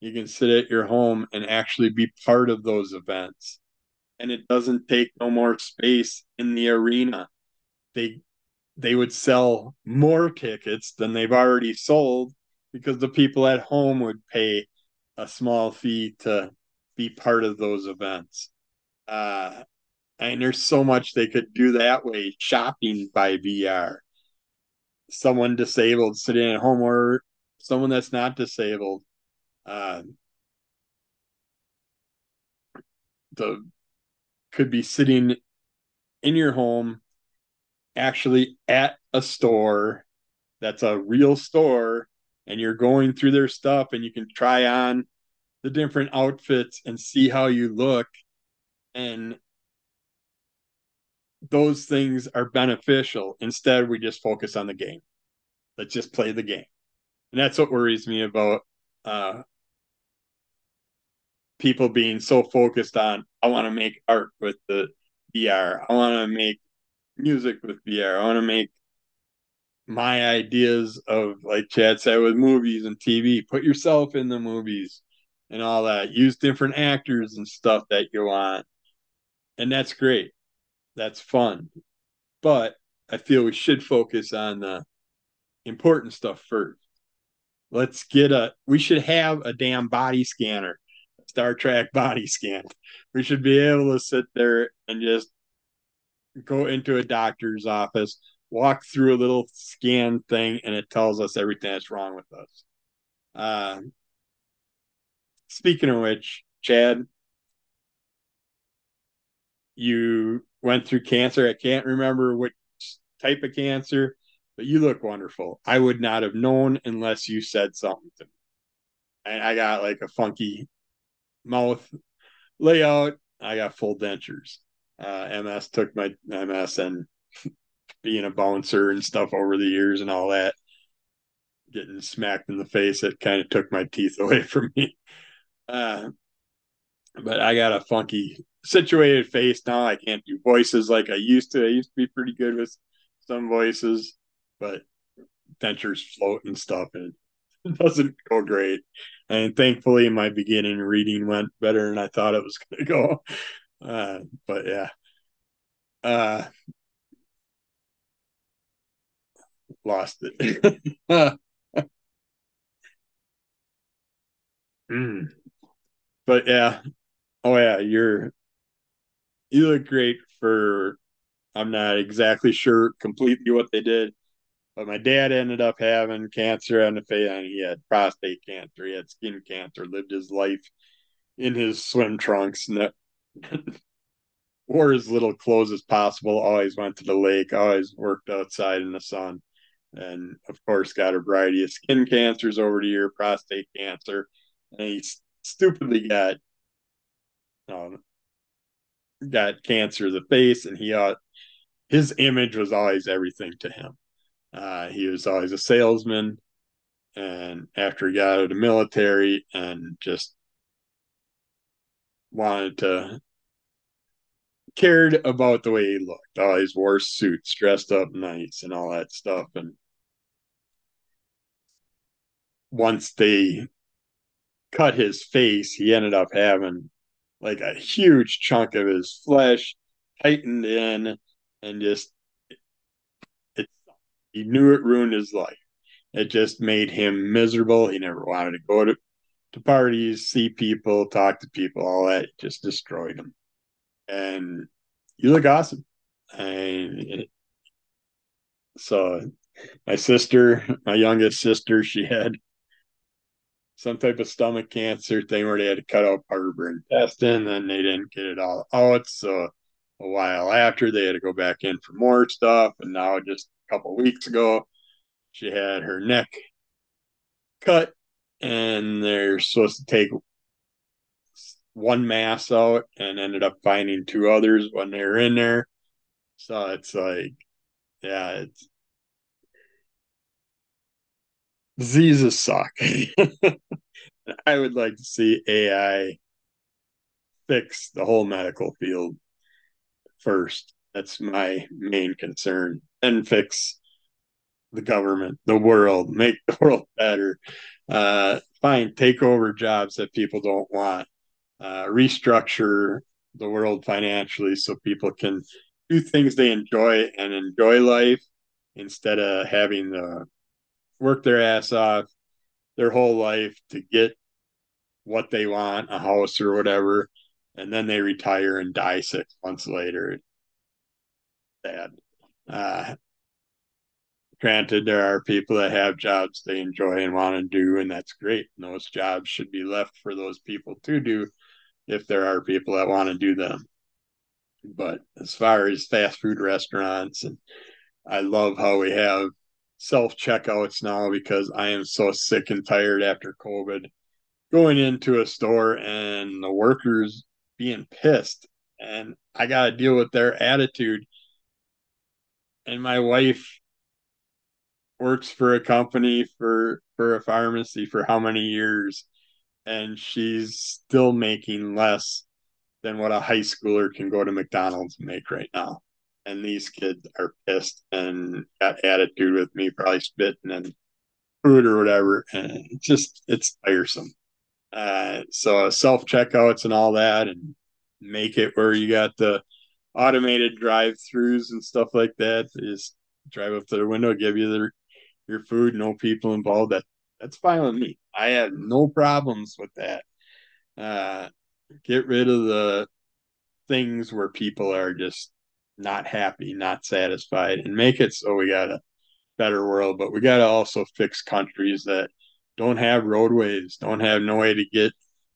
You can sit at your home and actually be part of those events. And it doesn't take no more space in the arena. They they would sell more tickets than they've already sold because the people at home would pay a small fee to be part of those events. Uh, and there's so much they could do that way. Shopping by V R. Someone disabled sitting at home, or someone that's not disabled. Uh, the could be sitting in your home, actually at a store that's a real store, and you're going through their stuff and you can try on the different outfits and see how you look. And those things are beneficial. Instead, we just focus on the game. Let's just play the game. And that's what worries me about uh, people being so focused on, I want to make art with the V R. I want to make music with V R. I want to make my ideas of, like Chad said, with movies and T V. Put yourself in the movies and all that. Use different actors and stuff that you want. And that's great. That's fun. But I feel we should focus on the important stuff first. Let's get a, we should have a damn body scanner. Star Trek body scan. We should be able to sit there and just go into a doctor's office, walk through a little scan thing, and it tells us everything that's wrong with us. Uh, speaking of which, Chad, you went through cancer. I can't remember which type of cancer, but you look wonderful. I would not have known unless you said something to me. And I got like a funky mouth layout. I got full dentures. Uh, M S took my M S, and being a bouncer and stuff over the years and all that, getting smacked in the face, it kind of took my teeth away from me. Uh, but I got a funky situated face now. I can't do voices like I used to. I used to be pretty good with some voices, but dentures float and stuff, and it doesn't go great. And thankfully, my beginning reading went better than I thought it was going to go. Uh, but yeah. Uh, lost it. mm. But yeah. Oh yeah, you're, you look great for, I'm not exactly sure completely what they did. But my dad ended up having cancer on the face, and he had prostate cancer, he had skin cancer, lived his life in his swim trunks, wore his little clothes as possible, always went to the lake, always worked outside in the sun, and of course got a variety of skin cancers over the year, prostate cancer, and he stupidly got um, got cancer of the face, and he uh, his image was always everything to him. Uh, he was always a salesman, and after he got out of the military and just wanted to, cared about the way he looked, always wore suits, dressed up nice and all that stuff. And once they cut his face, he ended up having like a huge chunk of his flesh tightened in, and just, he knew it ruined his life. It just made him miserable. He never wanted to go to, to parties, see people, talk to people, all that. It just destroyed him. And you look awesome. And so my sister, my youngest sister, she had some type of stomach cancer thing where they had to cut out part of her intestine, and they didn't get it all out. So a while after, they had to go back in for more stuff. And now it just, couple weeks ago, she had her neck cut, and they're supposed to take one mass out, and ended up finding two others when they were in there. So it's like, yeah, it's, diseases suck. I would like to see A I fix the whole medical field first. That's my main concern. And fix the government, the world, make the world better. Uh, fine, take over jobs that people don't want. Uh, restructure the world financially so people can do things they enjoy and enjoy life instead of having to work their ass off their whole life to get what they want, a house or whatever, and then they retire and die six months later. Sad. Uh, granted, there are people that have jobs they enjoy and want to do, and that's great. And those jobs should be left for those people to do if there are people that want to do them. But as far as fast food restaurants, and I love how we have self-checkouts now because I am so sick and tired after COVID going into a store and the workers being pissed and I got to deal with their attitude. And my wife works for a company for, for a pharmacy for how many years, and she's still making less than what a high schooler can go to McDonald's and make right now. And these kids are pissed and got attitude with me, probably spitting and food or whatever. And it's just, it's tiresome. Uh, so self-checkouts and all that, and make it where you got the automated drive-thrus and stuff like that. They just drive up to the window, give you their, your food, no people involved. That That's fine with me. I have no problems with that. Uh, get rid of the things where people are just not happy, not satisfied, and make it so we got a better world. But we got to also fix countries that don't have roadways, don't have no way to get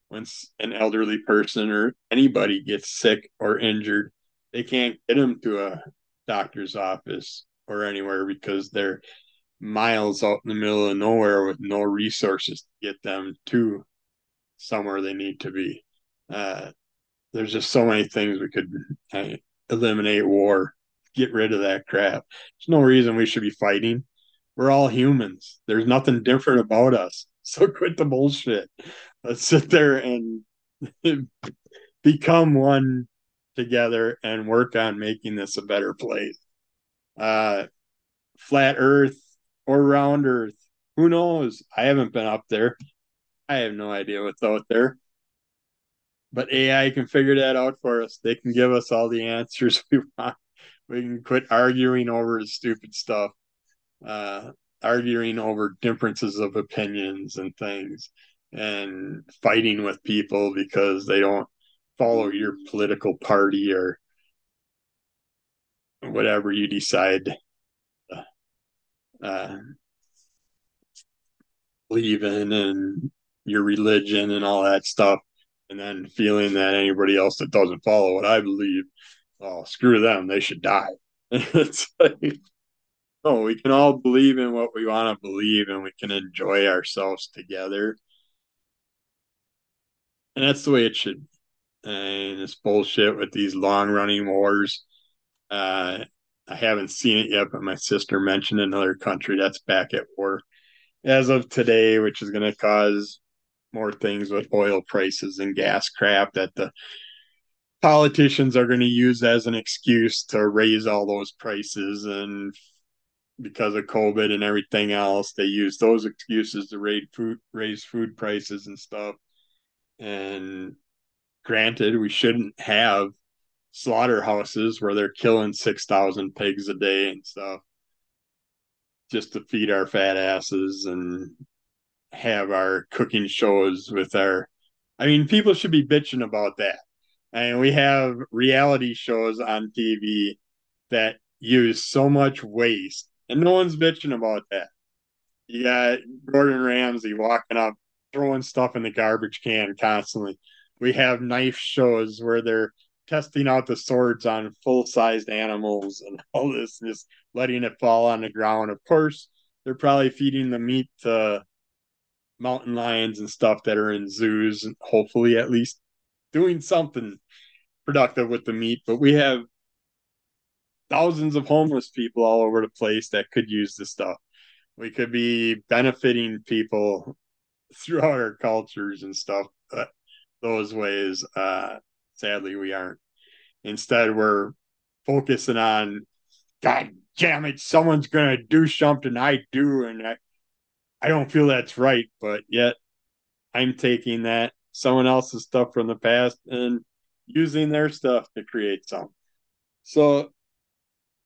when an elderly person or anybody gets sick or injured, they can't get them to a doctor's office or anywhere because they're miles out in the middle of nowhere with no resources to get them to somewhere they need to be. Uh, there's just so many things we could I, eliminate war, get rid of that crap. There's no reason we should be fighting. We're all humans. There's nothing different about us. So quit the bullshit. Let's sit there and become one together and work on making this a better place. Uh, flat Earth or round Earth, who knows? I haven't been up there. I have no idea what's out there. But A I can figure that out for us. They can give us all the answers we want. We can quit arguing over stupid stuff, uh, arguing over differences of opinions and things, and fighting with people because they don't follow your political party or whatever you decide uh, believe in, and your religion and all that stuff. And then feeling that anybody else that doesn't follow what I believe, oh, screw them, they should die. It's like, oh, we can all believe in what we want to believe and we can enjoy ourselves together. And that's the way it should be. And it's bullshit with these long-running wars. Uh, I haven't seen it yet, but my sister mentioned another country that's back at war as of today, which is going to cause more things with oil prices and gas crap that the politicians are going to use as an excuse to raise all those prices. And because of COVID and everything else, they use those excuses to raise food, raise food prices and stuff. And granted, we shouldn't have slaughterhouses where they're killing six thousand pigs a day and stuff just to feed our fat asses and have our cooking shows with our, I mean, people should be bitching about that. And we have reality shows on T V that use so much waste, and no one's bitching about that. You got Gordon Ramsay walking up, throwing stuff in the garbage can constantly. We have knife shows where they're testing out the swords on full-sized animals and all this, and just letting it fall on the ground. Of course, they're probably feeding the meat to mountain lions and stuff that are in zoos, and hopefully at least doing something productive with the meat. But we have thousands of homeless people all over the place that could use this stuff. We could be benefiting people throughout our cultures and stuff, uh, those ways, uh, sadly, we aren't. Instead, we're focusing on, God damn it, someone's going to do something I do, and I, I don't feel that's right, but yet I'm taking that, someone else's stuff from the past, and using their stuff to create something. So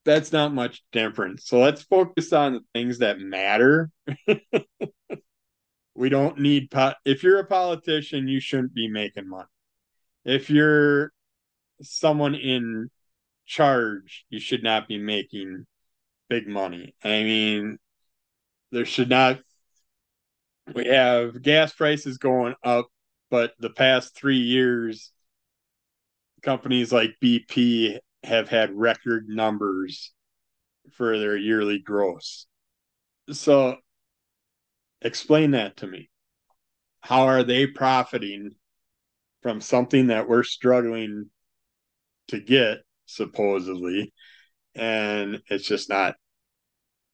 that's not much different. So let's focus on the things that matter. We don't need, po- if you're a politician, you shouldn't be making money. If you're someone in charge, you should not be making big money. I mean, there should not, we have gas prices going up, but the past three years, companies like B P have had record numbers for their yearly gross. So explain that to me. How are they profiting from something that we're struggling to get, supposedly, and it's just not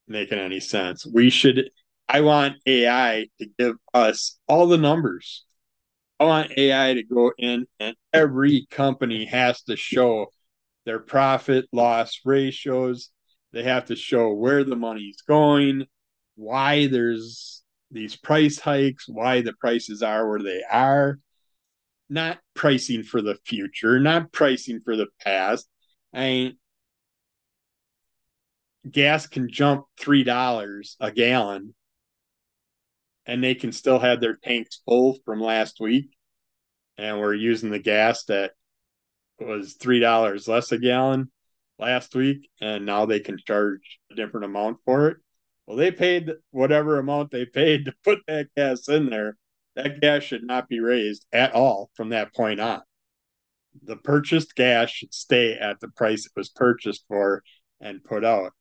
making any sense? We should, I want A I to give us all the numbers. I want A I to go in, and every company has to show their profit loss ratios. They have to show where the money's going, why there's these price hikes, why the prices are where they are. Not pricing for the future, not pricing for the past. I mean, gas can jump three dollars a gallon, and they can still have their tanks full from last week, and we're using the gas that was three dollars less a gallon last week, and now they can charge a different amount for it. Well, they paid whatever amount they paid to put that gas in there. That gas should not be raised at all from that point on. The purchased gas should stay at the price it was purchased for and put out.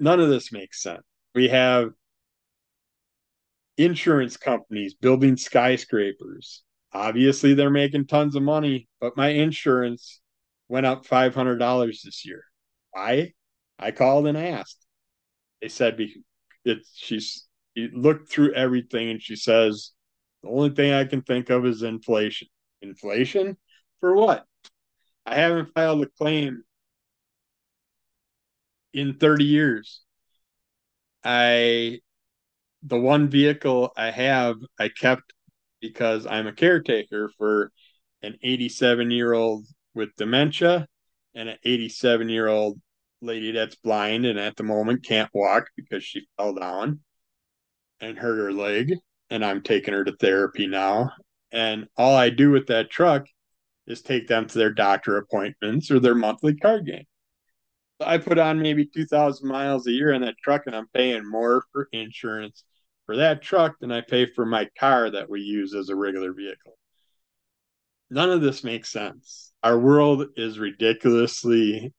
None of this makes sense. We have insurance companies building skyscrapers. Obviously, they're making tons of money, but my insurance went up five hundred dollars this year. Why? I called and asked. They said it's, she's she looked through everything, and she says, the only thing I can think of is inflation. Inflation? For what? I haven't filed a claim in thirty years. I... The one vehicle I have, I kept because I'm a caretaker for an eighty-seven-year-old with dementia and an eighty-seven-year-old lady that's blind and at the moment can't walk because she fell down and hurt her leg, and I'm taking her to therapy now. And all I do with that truck is take them to their doctor appointments or their monthly card game. So I put on maybe two thousand miles a year on that truck, and I'm paying more for insurance for that truck than I pay for my car that we use as a regular vehicle. None of this makes sense. Our world is ridiculously,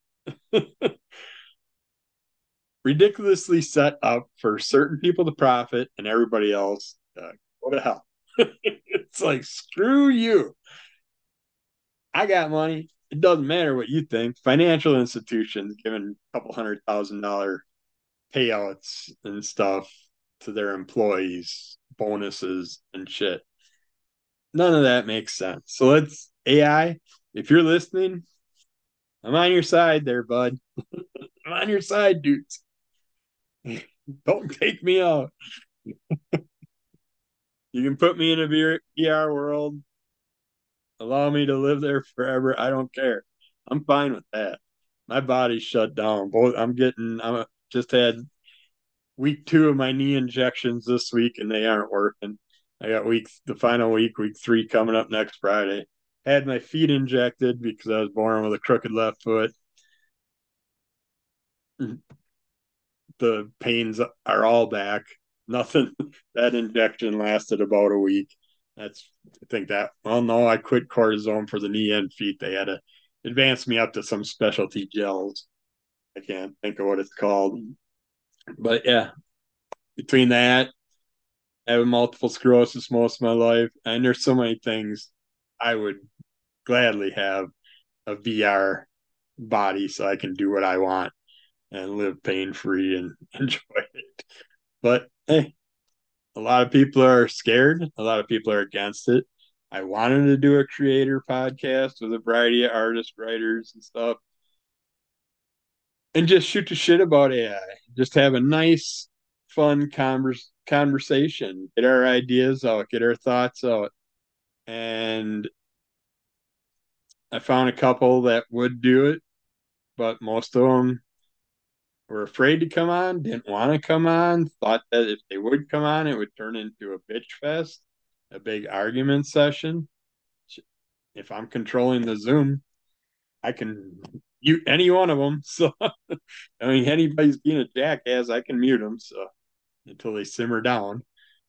ridiculously set up for certain people to profit and everybody else uh, go to hell. It's like, screw you. I got money. It doesn't matter what you think. Financial institutions giving a couple hundred thousand dollar payouts and stuff to their employees, bonuses and shit. None of that makes sense. So let's, A I, if you're listening, I'm on your side there, bud. I'm on your side, dudes. Don't take me out. You can put me in a V R world. Allow me to live there forever. I don't care. I'm fine with that. My body's shut down. Both I'm getting, I just had week two of my knee injections this week, and they aren't working. I got week, the final week, week three coming up next Friday. Had my feet injected because I was born with a crooked left foot. The pains are all back. Nothing. That injection lasted about a week. That's, I think that, well, no, I quit cortisone for the knee and feet. They had to advance me up to some specialty gels. I can't think of what it's called. But yeah, between that, having multiple sclerosis most of my life, and there's so many things, I would gladly have a V R body so I can do what I want and live pain-free and enjoy it. But hey, a lot of people are scared. A lot of people are against it. I wanted to do a creator podcast with a variety of artists, writers, and stuff. And just shoot the shit about A I. Just have a nice, fun converse, conversation. Get our ideas out. Get our thoughts out. And I found a couple that would do it. But most of them were afraid to come on. Didn't want to come on. Thought that if they would come on, it would turn into a bitch fest. A big argument session. If I'm controlling the Zoom, I can mute any one of them. So, I mean, anybody's being a jackass, I can mute them. So, until they simmer down,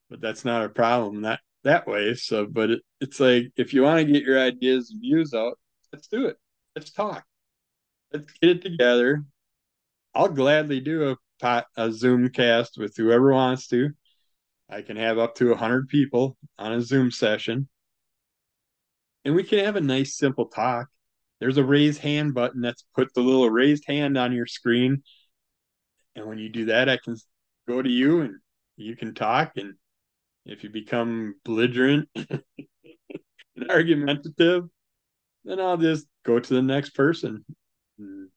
but that's not a problem that that way. So, but it, it's like if you want to get your ideas and views out, let's do it. Let's talk. Let's get it together. I'll gladly do a pot, a Zoom cast with whoever wants to. I can have up to one hundred people on a Zoom session. And we can have a nice, simple talk. There's a raise hand button that's put the little raised hand on your screen. And when you do that, I can go to you and you can talk. And if you become belligerent and argumentative, then I'll just go to the next person and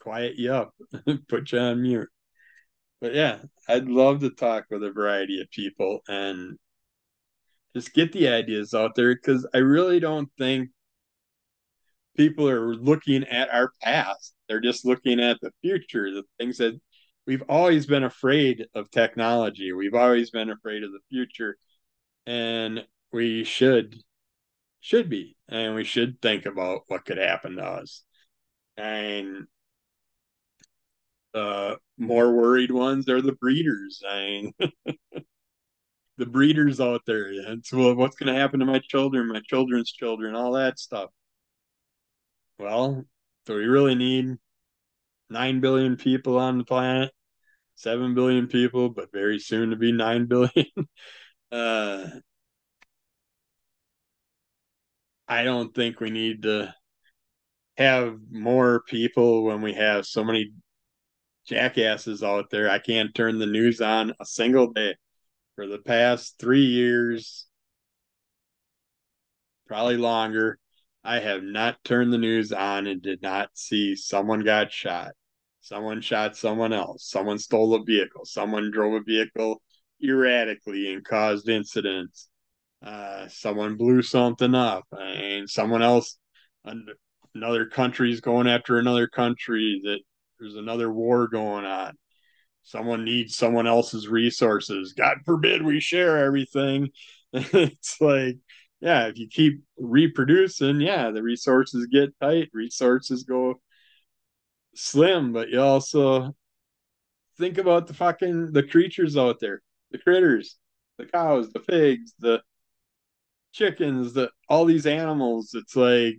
quiet you up, put you on mute. But yeah, I'd love to talk with a variety of people and just get the ideas out there, because I really don't think people are looking at our past. They're just looking at the future, the things that we've always been afraid of technology. We've always been afraid of the future, and we should, should be, and we should think about what could happen to us. And Uh, more worried ones are the breeders. I mean, the breeders out there. It's, well, what's going to happen to my children, my children's children, all that stuff. Well, do we really need nine billion people on the planet? seven billion people, but very soon to be nine billion. uh, I don't think we need to have more people when we have so many jackasses out there. I can't turn the news on a single day for the past three years, probably longer. I have not turned the news on and did not see someone got shot, someone shot someone else, someone stole a vehicle, someone drove a vehicle erratically and caused incidents, uh, someone blew something up, and someone else, another country's going after another country, that there's another war going on. Someone needs someone else's resources. God forbid we share everything. It's like, yeah, if you keep reproducing, yeah, the resources get tight. Resources go slim, but you also think about the fucking, the creatures out there, the critters, the cows, the pigs, the chickens, the all these animals. It's like,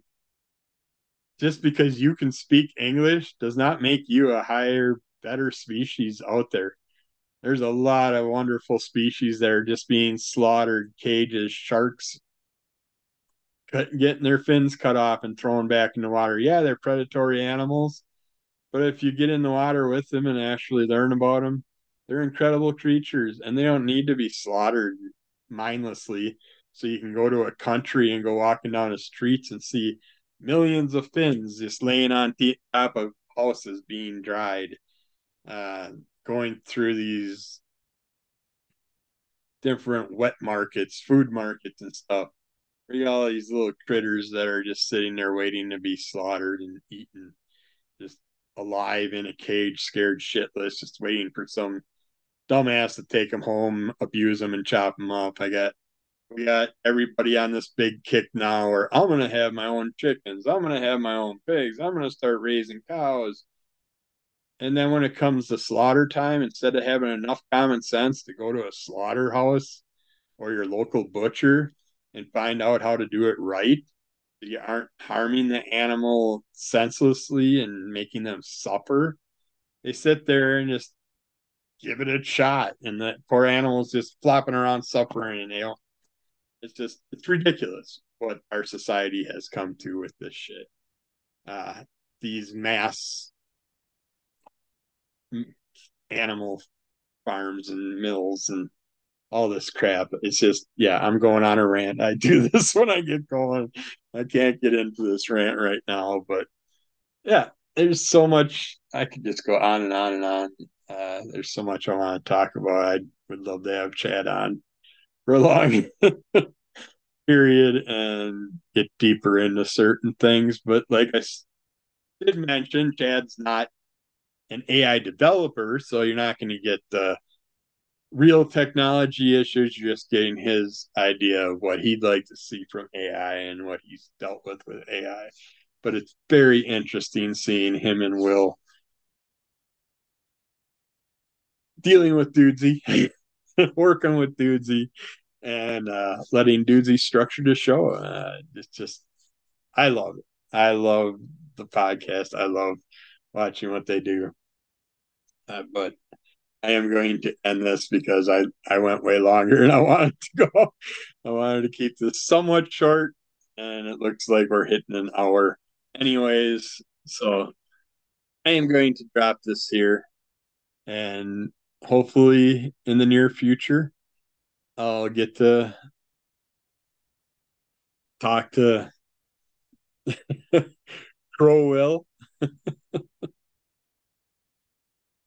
just because you can speak English does not make you a higher, better species out there. There's a lot of wonderful species that are just being slaughtered, cages, sharks cut, getting their fins cut off and thrown back in the water. Yeah, they're predatory animals, but if you get in the water with them and actually learn about them, they're incredible creatures, and they don't need to be slaughtered mindlessly. So you can go to a country and go walking down the streets and see millions of fins just laying on top of houses being dried, uh, going through these different wet markets, food markets and stuff. We got all these little critters that are just sitting there waiting to be slaughtered and eaten, just alive in a cage, scared shitless, just waiting for some dumbass to take them home, abuse them, and chop them up. I got We got everybody on this big kick now, or I'm going to have my own chickens. I'm going to have my own pigs. I'm going to start raising cows. And then when it comes to slaughter time, instead of having enough common sense to go to a slaughterhouse or your local butcher and find out how to do it right, so you aren't harming the animal senselessly and making them suffer, they sit there and just give it a shot. And the poor animal's just flopping around suffering, and they don't. It's just, it's ridiculous what our society has come to with this shit. Uh, these mass animal farms and mills and all this crap. It's just, yeah, I'm going on a rant. I do this when I get going. I can't get into this rant right now, but yeah, there's so much. I could just go on and on and on. Uh, there's so much I want to talk about. I would love to have Chad on for a long period and get deeper into certain things. But like I did mention, Chad's not an A I developer, so you're not going to get the real technology issues. You're just getting his idea of what he'd like to see from A I and what he's dealt with with A I. But it's very interesting seeing him and Will dealing with Dudesy, working with Dudesy, and uh, letting Dudesy structure the show. Uh, it's just, I love it. I love the podcast. I love watching what they do. Uh, but I am going to end this because I, I went way longer and I wanted to go. I wanted to keep this somewhat short, and it looks like we're hitting an hour anyways. So I am going to drop this here. And hopefully in the near future, I'll get to talk to Crow Will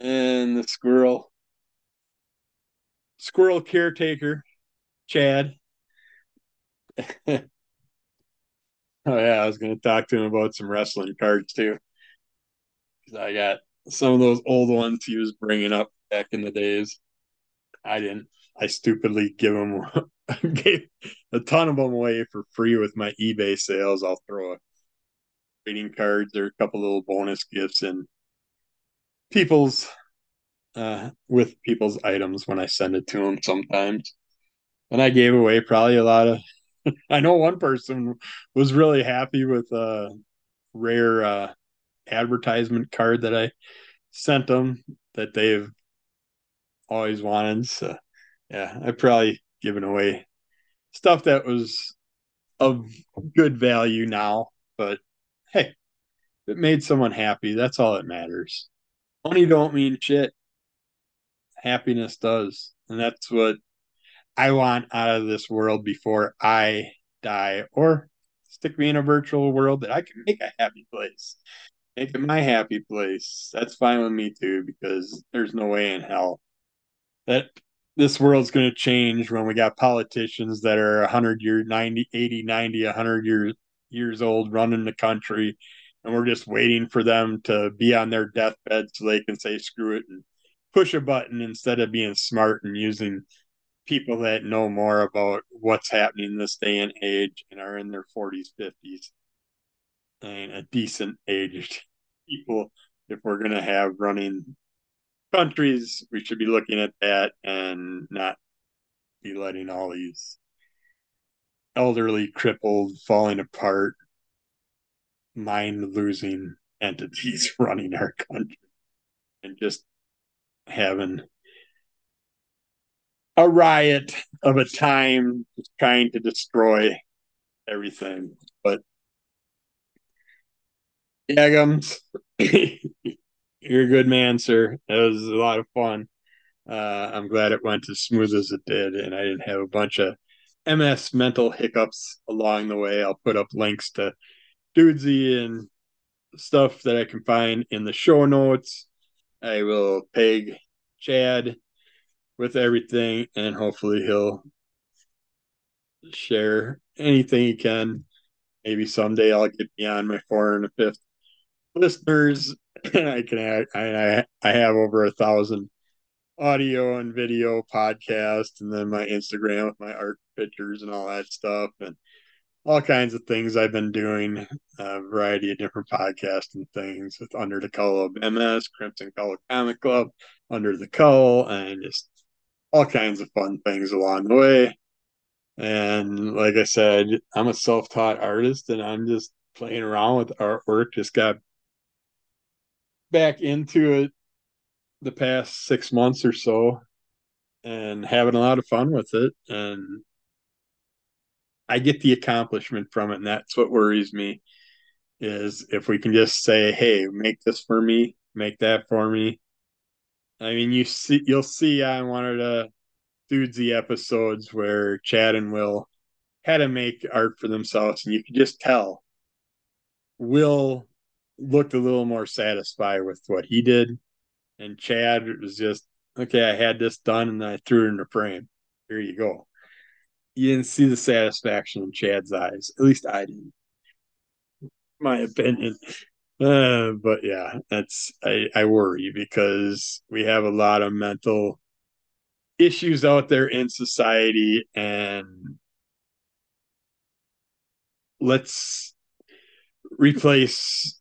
and the squirrel, squirrel caretaker, Chad. Oh, yeah, I was going to talk to him about some wrestling cards, too, because I got some of those old ones he was bringing up back in the days. I didn't. I stupidly give him gave a ton of them away for free with my eBay sales. I'll throw a trading cards or a couple little bonus gifts in people's uh, with people's items when I send it to them sometimes. And I gave away probably a lot of. I know one person was really happy with a rare uh, advertisement card that I sent them that they've always wanted. So yeah, I've probably given away stuff that was of good value now, but hey, if it made someone happy, that's all that matters. Money don't mean shit. Happiness does. And that's what I want out of this world before I die, or stick me in a virtual world that I can make a happy place. Make it my happy place. That's fine with me too, because there's no way in hell that this world's going to change when we got politicians that are one hundred years, ninety, eighty, ninety, one hundred years, years old running the country, and we're just waiting for them to be on their deathbed so they can say screw it and push a button instead of being smart and using people that know more about what's happening this day and age and are in their forties, fifties. And a decent aged people. If we're going to have running countries, we should be looking at that and not be letting all these elderly, crippled, falling apart, mind losing entities running our country, and just having a riot of a time just trying to destroy everything. But yeah, Gums, you're a good man, sir. It was a lot of fun. Uh, I'm glad it went as smooth as it did, and I didn't have a bunch of M S mental hiccups along the way. I'll put up links to Dudesy and stuff that I can find in the show notes. I will peg Chad with everything, and hopefully he'll share anything he can. Maybe someday I'll get beyond my four and a fifth listeners. I can I I have over a thousand audio and video podcasts, and then my Instagram with my art pictures and all that stuff, and all kinds of things I've been doing, a variety of different podcasts and things with Under the Cull of M S, Crimson Cull Comic Club, Under the Cull, and just all kinds of fun things along the way. And like I said, I'm a self-taught artist, and I'm just playing around with artwork. Just got back into it the past six months or so and having a lot of fun with it. And I get the accomplishment from it, and that's what worries me, is if we can just say, hey, make this for me, make that for me. I mean, you see, you'll see on one of the Dudesy episodes where Chad and Will had to make art for themselves, and you could just tell Will looked a little more satisfied with what he did, and Chad was just, okay, I had this done and I threw it in the frame. Here you go. You didn't see the satisfaction in Chad's eyes. At least I didn't. My opinion. Uh, but yeah, that's I, I worry because we have a lot of mental issues out there in society, and let's replace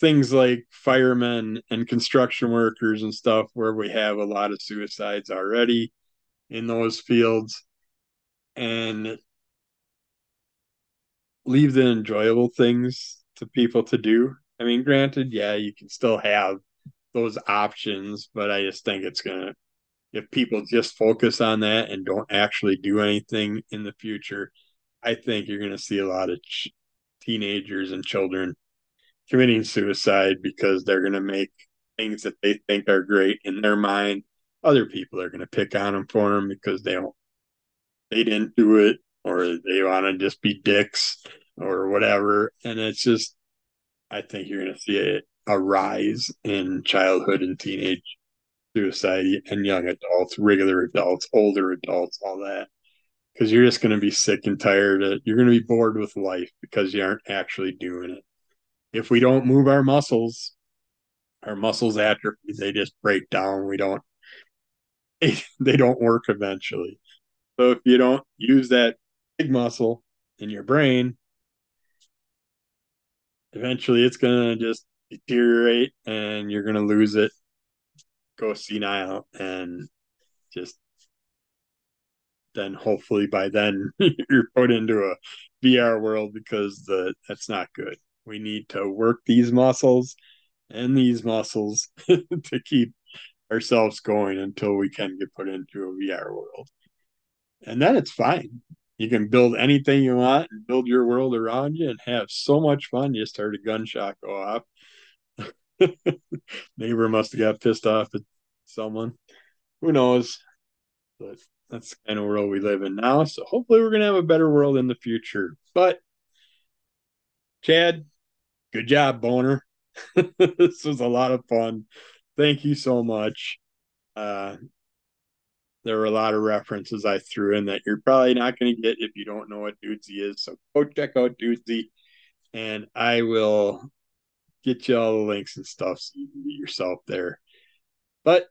things like firemen and construction workers and stuff where we have a lot of suicides already in those fields, and leave the enjoyable things to people to do. I mean, granted, yeah, you can still have those options, but I just think it's going to, if people just focus on that and don't actually do anything in the future, I think you're going to see a lot of ch- teenagers and children committing suicide because they're going to make things that they think are great in their mind. Other people are going to pick on them for them because they don't, they didn't do it, or they want to just be dicks or whatever. And it's just, I think you're going to see a, a rise in childhood and teenage suicide and young adults, regular adults, older adults, all that. Because you're just going to be sick and tired of, you're going to be bored with life because you aren't actually doing it. If we don't move our muscles, our muscles atrophy, they just break down. We don't, they, they don't work eventually. So if you don't use that big muscle in your brain, eventually it's going to just deteriorate and you're going to lose it, go senile, and just then hopefully by then you're put into a V R world because the that's not good. We need to work these muscles and these muscles to keep ourselves going until we can get put into a V R world. And then it's fine. You can build anything you want and build your world around you and have so much fun. You just heard a gunshot go off. Neighbor must have got pissed off at someone. Who knows? But that's the kind of world we live in now. So hopefully we're going to have a better world in the future. But Chad, good job, Boner. This was a lot of fun. Thank you so much. Uh, There were a lot of references I threw in that you're probably not going to get if you don't know what Dudesy is. So go check out Dudesy, and I will get you all the links and stuff so you can get yourself there. But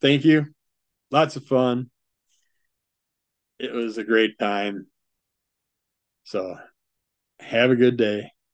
thank you. Lots of fun. It was a great time. So have a good day,